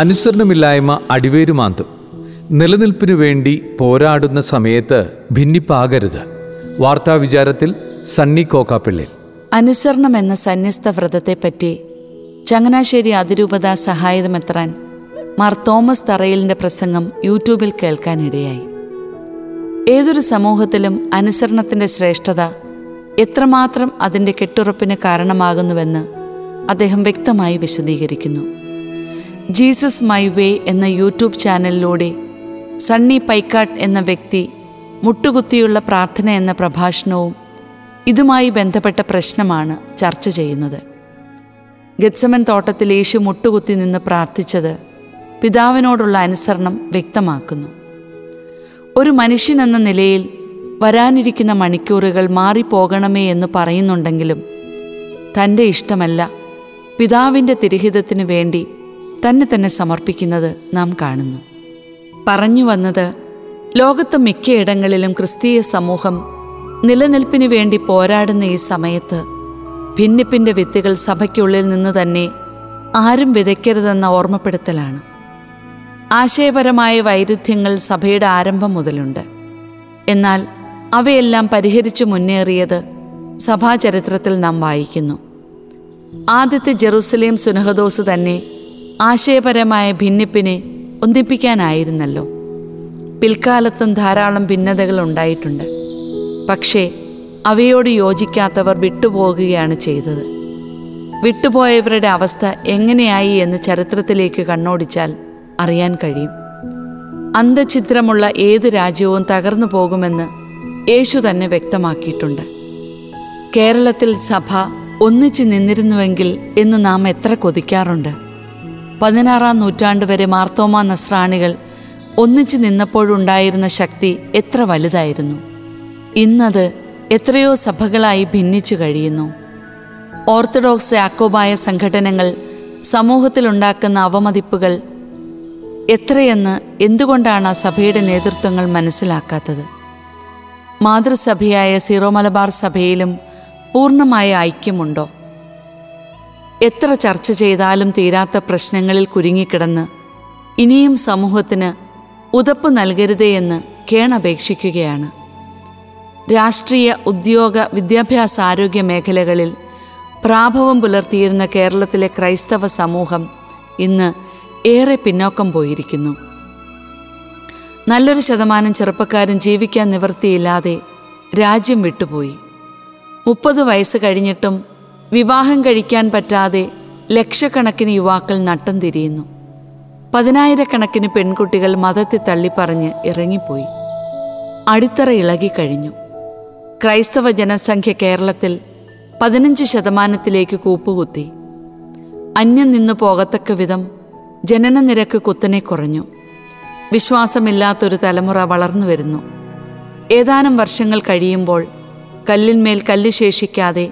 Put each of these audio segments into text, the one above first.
അനുസരണമില്ലായ്മ അടിവേരുമാന്തും. നിലനിൽപ്പിനു വേണ്ടി പോരാടുന്ന സമയത്ത് ഭിന്നിപ്പാകരുത്. വാർത്താവിചാരത്തിൽ സണ്ണി കോക്കാപ്പിള്ളി. അനുസരണം എന്ന സന്യസ്ത വ്രതത്തെപ്പറ്റി ചങ്ങനാശ്ശേരി അതിരൂപത സഹായമെത്രാൻ മാർ തോമസ് തറയലിൻ്റെ പ്രസംഗം യൂട്യൂബിൽ കേൾക്കാനിടയായി. ഏതൊരു സമൂഹത്തിലും അനുസരണത്തിൻ്റെ ശ്രേഷ്ഠത എത്രമാത്രം അതിൻ്റെ കെട്ടുറപ്പിന് കാരണമാകുന്നുവെന്ന് അദ്ദേഹം വ്യക്തമായി വിശദീകരിക്കുന്നു. ജീസസ് മൈ വേ എന്ന യൂട്യൂബ് ചാനലിലൂടെ സണ്ണി പൈക്കാട്ട് എന്ന വ്യക്തി മുട്ടുകുത്തിയുള്ള പ്രാർത്ഥന എന്ന പ്രഭാഷണവും ഇതുമായി ബന്ധപ്പെട്ട പ്രശ്നമാണ് ചർച്ച ചെയ്യുന്നത്. ഗെത്സമൻ തോട്ടത്തിൽ യേശു മുട്ടുകുത്തി നിന്ന് പ്രാർത്ഥിച്ചത് പിതാവിനോടുള്ള അനുസരണം വ്യക്തമാക്കുന്നു. ഒരു മനുഷ്യനെന്ന നിലയിൽ വരാനിരിക്കുന്ന മണിക്കൂറുകൾ മാറിപ്പോകണമേ എന്ന് പറയുന്നുണ്ടെങ്കിലും തൻ്റെ ഇഷ്ടമല്ല, പിതാവിൻ്റെ തിരഹിതത്തിനു വേണ്ടി തന്നെ തന്നെ സമർപ്പിക്കുന്നത് നാം കാണുന്നു. പറഞ്ഞു വന്നത്, ലോകത്ത് മിക്കയിടങ്ങളിലും ക്രിസ്തീയ സമൂഹം നിലനിൽപ്പിനു വേണ്ടി പോരാടുന്ന ഈ സമയത്ത് ഭിന്നിപ്പിൻ്റെ വിത്തുകൾ സഭയ്ക്കുള്ളിൽ നിന്ന് തന്നെ ആരും വിതയ്ക്കരുതെന്ന ഓർമ്മപ്പെടുത്തലാണ്. ആശയപരമായ വൈരുദ്ധ്യങ്ങൾ സഭയുടെ ആരംഭം മുതലുണ്ട്. എന്നാൽ അവയെല്ലാം പരിഹരിച്ചു മുന്നേറിയത് സഭാചരിത്രത്തിൽ നാം വായിക്കുന്നു. ആദ്യത്തെ ജെറുസലേം സുനഹദോസ് തന്നെ ആശയപരമായ ഭിന്നിപ്പിനെ ഒന്നിപ്പിക്കാനായിരുന്നല്ലോ. പിൽക്കാലത്തും ധാരാളം ഭിന്നതകൾ ഉണ്ടായിട്ടുണ്ട്. പക്ഷേ അവയോട് യോജിക്കാത്തവർ വിട്ടുപോകുകയാണ് ചെയ്തത്. വിട്ടുപോയവരുടെ അവസ്ഥ എങ്ങനെയായി എന്ന് ചരിത്രത്തിലേക്ക് കണ്ണോടിച്ചാൽ അറിയാൻ കഴിയും. അന്തഛിദ്രമുള്ള ഏത് രാജ്യവും തകർന്നു പോകുമെന്ന് യേശു തന്നെ വ്യക്തമാക്കിയിട്ടുണ്ട്. കേരളത്തിൽ സഭ ഒന്നിച്ചു നിന്നിരുന്നുവെങ്കിൽ എന്ന് നാം എത്ര കൊതിക്കാറുണ്ട്. 16-ാം നൂറ്റാണ്ട് വരെ മാർത്തോമാ നസ്രാണികൾ ഒന്നിച്ചു നിന്നപ്പോഴുണ്ടായിരുന്ന ശക്തി എത്ര വലുതായിരുന്നു. ഇന്നത് എത്രയോ സഭകളായി ഭിന്നിച്ചു കഴിയുന്നു. ഓർത്തഡോക്സ് യാക്കോബായ സംഘടനകൾ സമൂഹത്തിലുണ്ടാക്കുന്ന അവമതിപ്പുകൾ എത്രയെന്ന് എന്തുകൊണ്ടാണ് ആ സഭയുടെ നേതൃത്വങ്ങൾ മനസ്സിലാക്കാത്തത്? മാതൃസഭയായ സിറോ-മലബാർ സഭയിലും പൂർണ്ണമായ ഐക്യമുണ്ടോ? എത്ര ചർച്ച ചെയ്താലും തീരാത്ത പ്രശ്നങ്ങളിൽ കുരുങ്ങിക്കിടന്ന് ഇനിയും സമൂഹത്തിന് ഉതപ്പ് നൽകരുതേ എന്ന് കേണപേക്ഷിക്കുകയാണ്. രാഷ്ട്രീയ, ഉദ്യോഗ, വിദ്യാഭ്യാസ, ആരോഗ്യ മേഖലകളിൽ പ്രാഭവം പുലർത്തിയിരുന്ന കേരളത്തിലെ ക്രൈസ്തവ സമൂഹം ഇന്ന് ഏറെ പിന്നോക്കം പോയിരിക്കുന്നു. നല്ലൊരു 1% ചെറുപ്പക്കാരും ജീവിക്കാൻ നിവൃത്തിയില്ലാതെ രാജ്യം വിട്ടുപോയി. 30 വയസ്സ് കഴിഞ്ഞിട്ടും വിവാഹം കഴിക്കാൻ പറ്റാതെ ലക്ഷക്കണക്കിന് യുവാക്കൾ നട്ടം തിരിയുന്നു. 10,000-കണക്കിന് പെൺകുട്ടികൾ മതത്തെ തള്ളിപ്പറഞ്ഞ് ഇറങ്ങിപ്പോയി. അടിത്തറ ഇളകിക്കഴിഞ്ഞു. ക്രൈസ്തവ ജനസംഖ്യ കേരളത്തിൽ 15%-ലേക്ക് കൂപ്പുകുത്തി. അന്യം നിന്നു പോകത്തക്ക വിധം ജനനനിരക്ക് കുത്തനെ കുറഞ്ഞു. വിശ്വാസമില്ലാത്തൊരു തലമുറ വളർന്നു വരുന്നു. ഏതാനും വർഷങ്ങൾ കഴിയുമ്പോൾ കല്ലിന്മേൽ കല്ല് ശേഷിക്കാതെ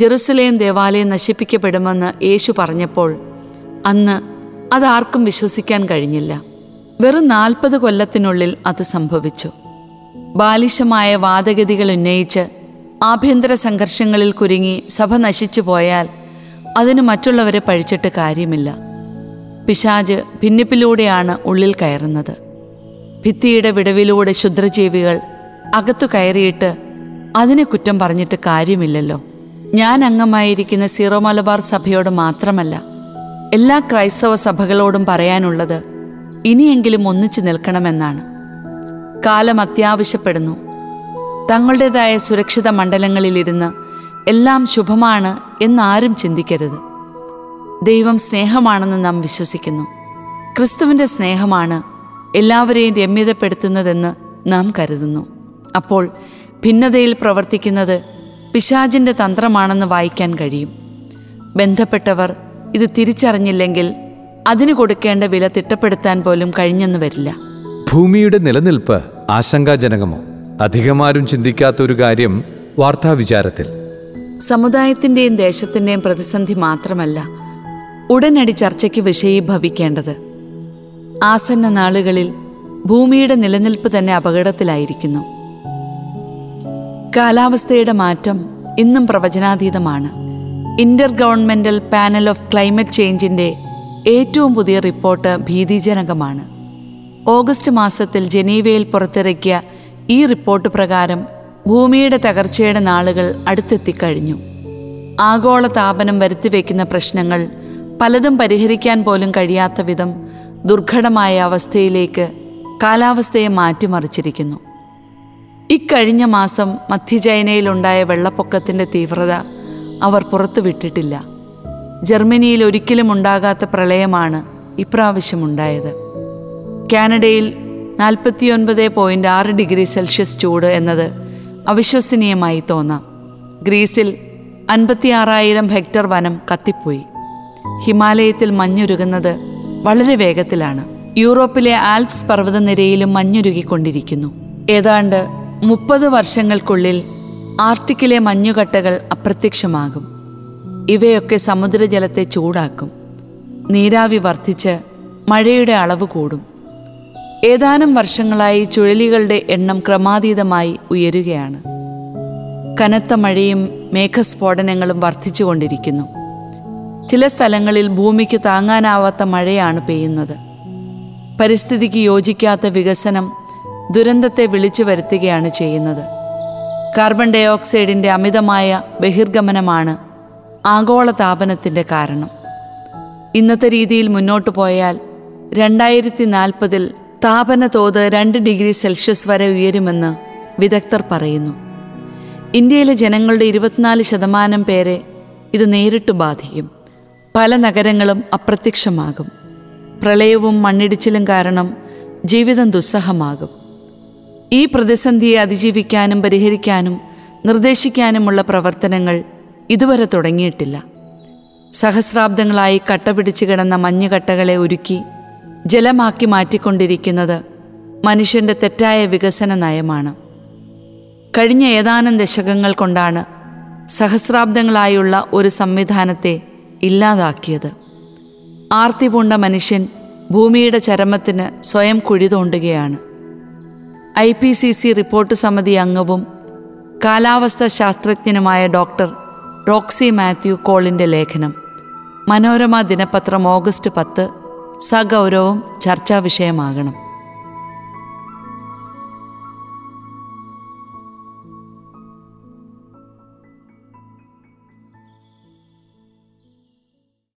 ജെറുസലേം ദേവാലയം നശിപ്പിക്കപ്പെടുമെന്ന് യേശു പറഞ്ഞപ്പോൾ അന്ന് അതാർക്കും വിശ്വസിക്കാൻ കഴിഞ്ഞില്ല. വെറും 40 കൊല്ലത്തിനുള്ളിൽ അത് സംഭവിച്ചു. ബാലിശമായ വാദഗതികൾ ഉന്നയിച്ച് ആഭ്യന്തര സംഘർഷങ്ങളിൽ കുരുങ്ങി സഭ നശിച്ചു പോയാൽ അതിന് മറ്റുള്ളവരെ പഴിച്ചിട്ട് കാര്യമില്ല. പിശാച് ഭിന്നിപ്പിലൂടെയാണ് ഉള്ളിൽ കയറുന്നത്. ഭിത്തിയുടെ വിടവിലൂടെ ക്ഷുദ്രജീവികൾ അകത്തു കയറിയിട്ട് അതിനെ കുറ്റം പറഞ്ഞിട്ട് കാര്യമില്ലല്ലോ. ഞാൻ അംഗമായിരിക്കുന്ന സിറോ-മലബാർ സഭയോട് മാത്രമല്ല, എല്ലാ ക്രൈസ്തവ സഭകളോടും പറയാനുള്ളത് ഇനിയെങ്കിലും ഒന്നിച്ചു നിൽക്കണമെന്നാണ്. കാലം അത്യാവശ്യപ്പെടുന്നു. തങ്ങളുടേതായ സുരക്ഷിത മണ്ഡലങ്ങളിലിരുന്ന് എല്ലാം ശുഭമാണ് എന്നാരും ചിന്തിക്കരുത്. ദൈവം സ്നേഹമാണെന്ന് നാം വിശ്വസിക്കുന്നു. ക്രിസ്തുവിൻ്റെ സ്നേഹമാണ് എല്ലാവരെയും രമ്യതപ്പെടുത്തുന്നതെന്ന് നാം കരുതുന്നു. അപ്പോൾ ഭിന്നതയിൽ പ്രവർത്തിക്കുന്നത് പിശാചിൻ്റെ തന്ത്രമാണെന്ന് വായിക്കാൻ കഴിയും. ബന്ധപ്പെട്ടവർ ഇത് തിരിച്ചറിഞ്ഞില്ലെങ്കിൽ അതിന് കൊടുക്കേണ്ട വില തിട്ടപ്പെടുത്താൻ പോലും കഴിഞ്ഞെന്ന് വരില്ല. ഭൂമിയുടെ നിലനിൽപ്പ് ആശങ്കാജനകമോ? അധികമാരും ചിന്തിക്കാത്തൊരു കാര്യം വാർത്താവിചാരത്തിൽ. സമുദായത്തിൻ്റെയും ദേശത്തിൻ്റെയും പ്രതിസന്ധി മാത്രമല്ല ഉടനടി ചർച്ചയ്ക്ക് വിഷയീഭവിക്കേണ്ടത്. ആസന്ന നാളുകളിൽ ഭൂമിയുടെ നിലനിൽപ്പ് തന്നെ അപകടത്തിലായിരിക്കുന്നു. കാലാവസ്ഥയുടെ മാറ്റം ഇന്നും പ്രവചനാതീതമാണ്. ഇന്റർഗവൺമെന്റൽ പാനൽ ഓഫ് ക്ലൈമറ്റ് ചേഞ്ചിൻ്റെ ഏറ്റവും പുതിയ റിപ്പോർട്ട് ഭീതിജനകമാണ്. ഓഗസ്റ്റ് മാസത്തിൽ ജനീവയിൽ പുറത്തിറക്കിയ ഈ റിപ്പോർട്ട് പ്രകാരം ഭൂമിയുടെ തകർച്ചയുടെ നാളുകൾ അടുത്തെത്തിക്കഴിഞ്ഞു. ആഗോള താപനം വരുത്തിവെക്കുന്ന പ്രശ്നങ്ങൾ പലതും പരിഹരിക്കാൻ പോലും കഴിയാത്ത വിധം ദുർഘടമായ അവസ്ഥയിലേക്ക് കാലാവസ്ഥയെ മാറ്റിമറിച്ചിരിക്കുന്നു. ഇക്കഴിഞ്ഞ മാസം മധ്യചൈനയിലുണ്ടായ വെള്ളപ്പൊക്കത്തിൻ്റെ തീവ്രത അവർ പുറത്തുവിട്ടിട്ടില്ല. ജർമ്മനിയിൽ ഒരിക്കലും ഉണ്ടാകാത്ത പ്രളയമാണ് ഇപ്രാവശ്യമുണ്ടായത്. കാനഡയിൽ 49.6 ഡിഗ്രി സെൽഷ്യസ് ചൂട് എന്നത് അവിശ്വസനീയമായി തോന്നാം. ഗ്രീസിൽ 56,000 ഹെക്ടർ വനം കത്തിപ്പോയി. ഹിമാലയത്തിൽ മഞ്ഞുരുകുന്നത് വളരെ വേഗത്തിലാണ്. യൂറോപ്പിലെ ആൽപ്സ് പർവ്വതനിരയിലും മഞ്ഞുരുകിക്കൊണ്ടിരിക്കുന്നു. ഏതാണ്ട് 30 വർഷങ്ങൾക്കുള്ളിൽ ആർട്ടിക്കിലെ മഞ്ഞുകട്ടകൾ അപ്രത്യക്ഷമാകും. ഇവയൊക്കെ സമുദ്രജലത്തെ ചൂടാക്കും. നീരാവി വർദ്ധിച്ച് മഴയുടെ അളവ് കൂടും. ഏതാനും വർഷങ്ങളായി ചുഴലികളുടെ എണ്ണം ക്രമാതീതമായി ഉയരുകയാണ്. കനത്ത മഴയും മേഘസ്ഫോടനങ്ങളും വർദ്ധിച്ചുകൊണ്ടിരിക്കുന്നു. ചില സ്ഥലങ്ങളിൽ ഭൂമിക്ക് താങ്ങാനാവാത്ത മഴയാണ് പെയ്യുന്നത്. പരിസ്ഥിതിക്ക് യോജിക്കാത്ത വികസനം ദുരന്തത്തെ വിളിച്ചു വരുത്തുകയാണ് ചെയ്യുന്നത്. കാർബൺ ഡൈ ഓക്സൈഡിൻ്റെ അമിതമായ ബഹിർഗമനമാണ് ആഗോള താപനത്തിൻ്റെ കാരണം. ഇന്നത്തെ രീതിയിൽ മുന്നോട്ടു പോയാൽ 2040 താപന തോത് 2 ഡിഗ്രി സെൽഷ്യസ് വരെ ഉയരുമെന്ന് വിദഗ്ധർ പറയുന്നു. ഇന്ത്യയിലെ ജനങ്ങളുടെ 24% പേരെ ഇത് നേരിട്ട് ബാധിക്കും. പല നഗരങ്ങളും അപ്രത്യക്ഷമാകും. പ്രളയവും മണ്ണിടിച്ചിലും കാരണം ജീവിതം ദുസ്സഹമാകും. ഈ പ്രതിസന്ധിയെ അതിജീവിക്കാനും പരിഹരിക്കാനും നിർദ്ദേശിക്കാനുമുള്ള പ്രവർത്തനങ്ങൾ ഇതുവരെ തുടങ്ങിയിട്ടില്ല. സഹസ്രാബ്ദങ്ങളായി കട്ടപിടിച്ചു കിടന്ന മഞ്ഞുകട്ടകളെ ഉരുക്കി ജലമാക്കി മാറ്റിക്കൊണ്ടിരിക്കുന്നത് മനുഷ്യൻ്റെ തെറ്റായ വികസന നയമാണ്. കഴിഞ്ഞ ഏതാനും ദശകങ്ങൾ കൊണ്ടാണ് സഹസ്രാബ്ദങ്ങളായുള്ള ഒരു സംവിധാനത്തെ ഇല്ലാതാക്കിയത്. ആർത്തി പൂണ്ട മനുഷ്യൻ ഭൂമിയുടെ ചരമത്തിന് സ്വയം കുഴി തോണ്ടുകയാണ്. IPCC റിപ്പോർട്ട് സമിതി അംഗവും കാലാവസ്ഥാ ശാസ്ത്രജ്ഞനുമായ ഡോക്ടർ റോക്സി മാത്യു കോളിൻ്റെ ലേഖനം മനോരമ ദിനപത്രം ഓഗസ്റ്റ് 10 സഗൗരവം ചർച്ചാവിഷയമാകണം.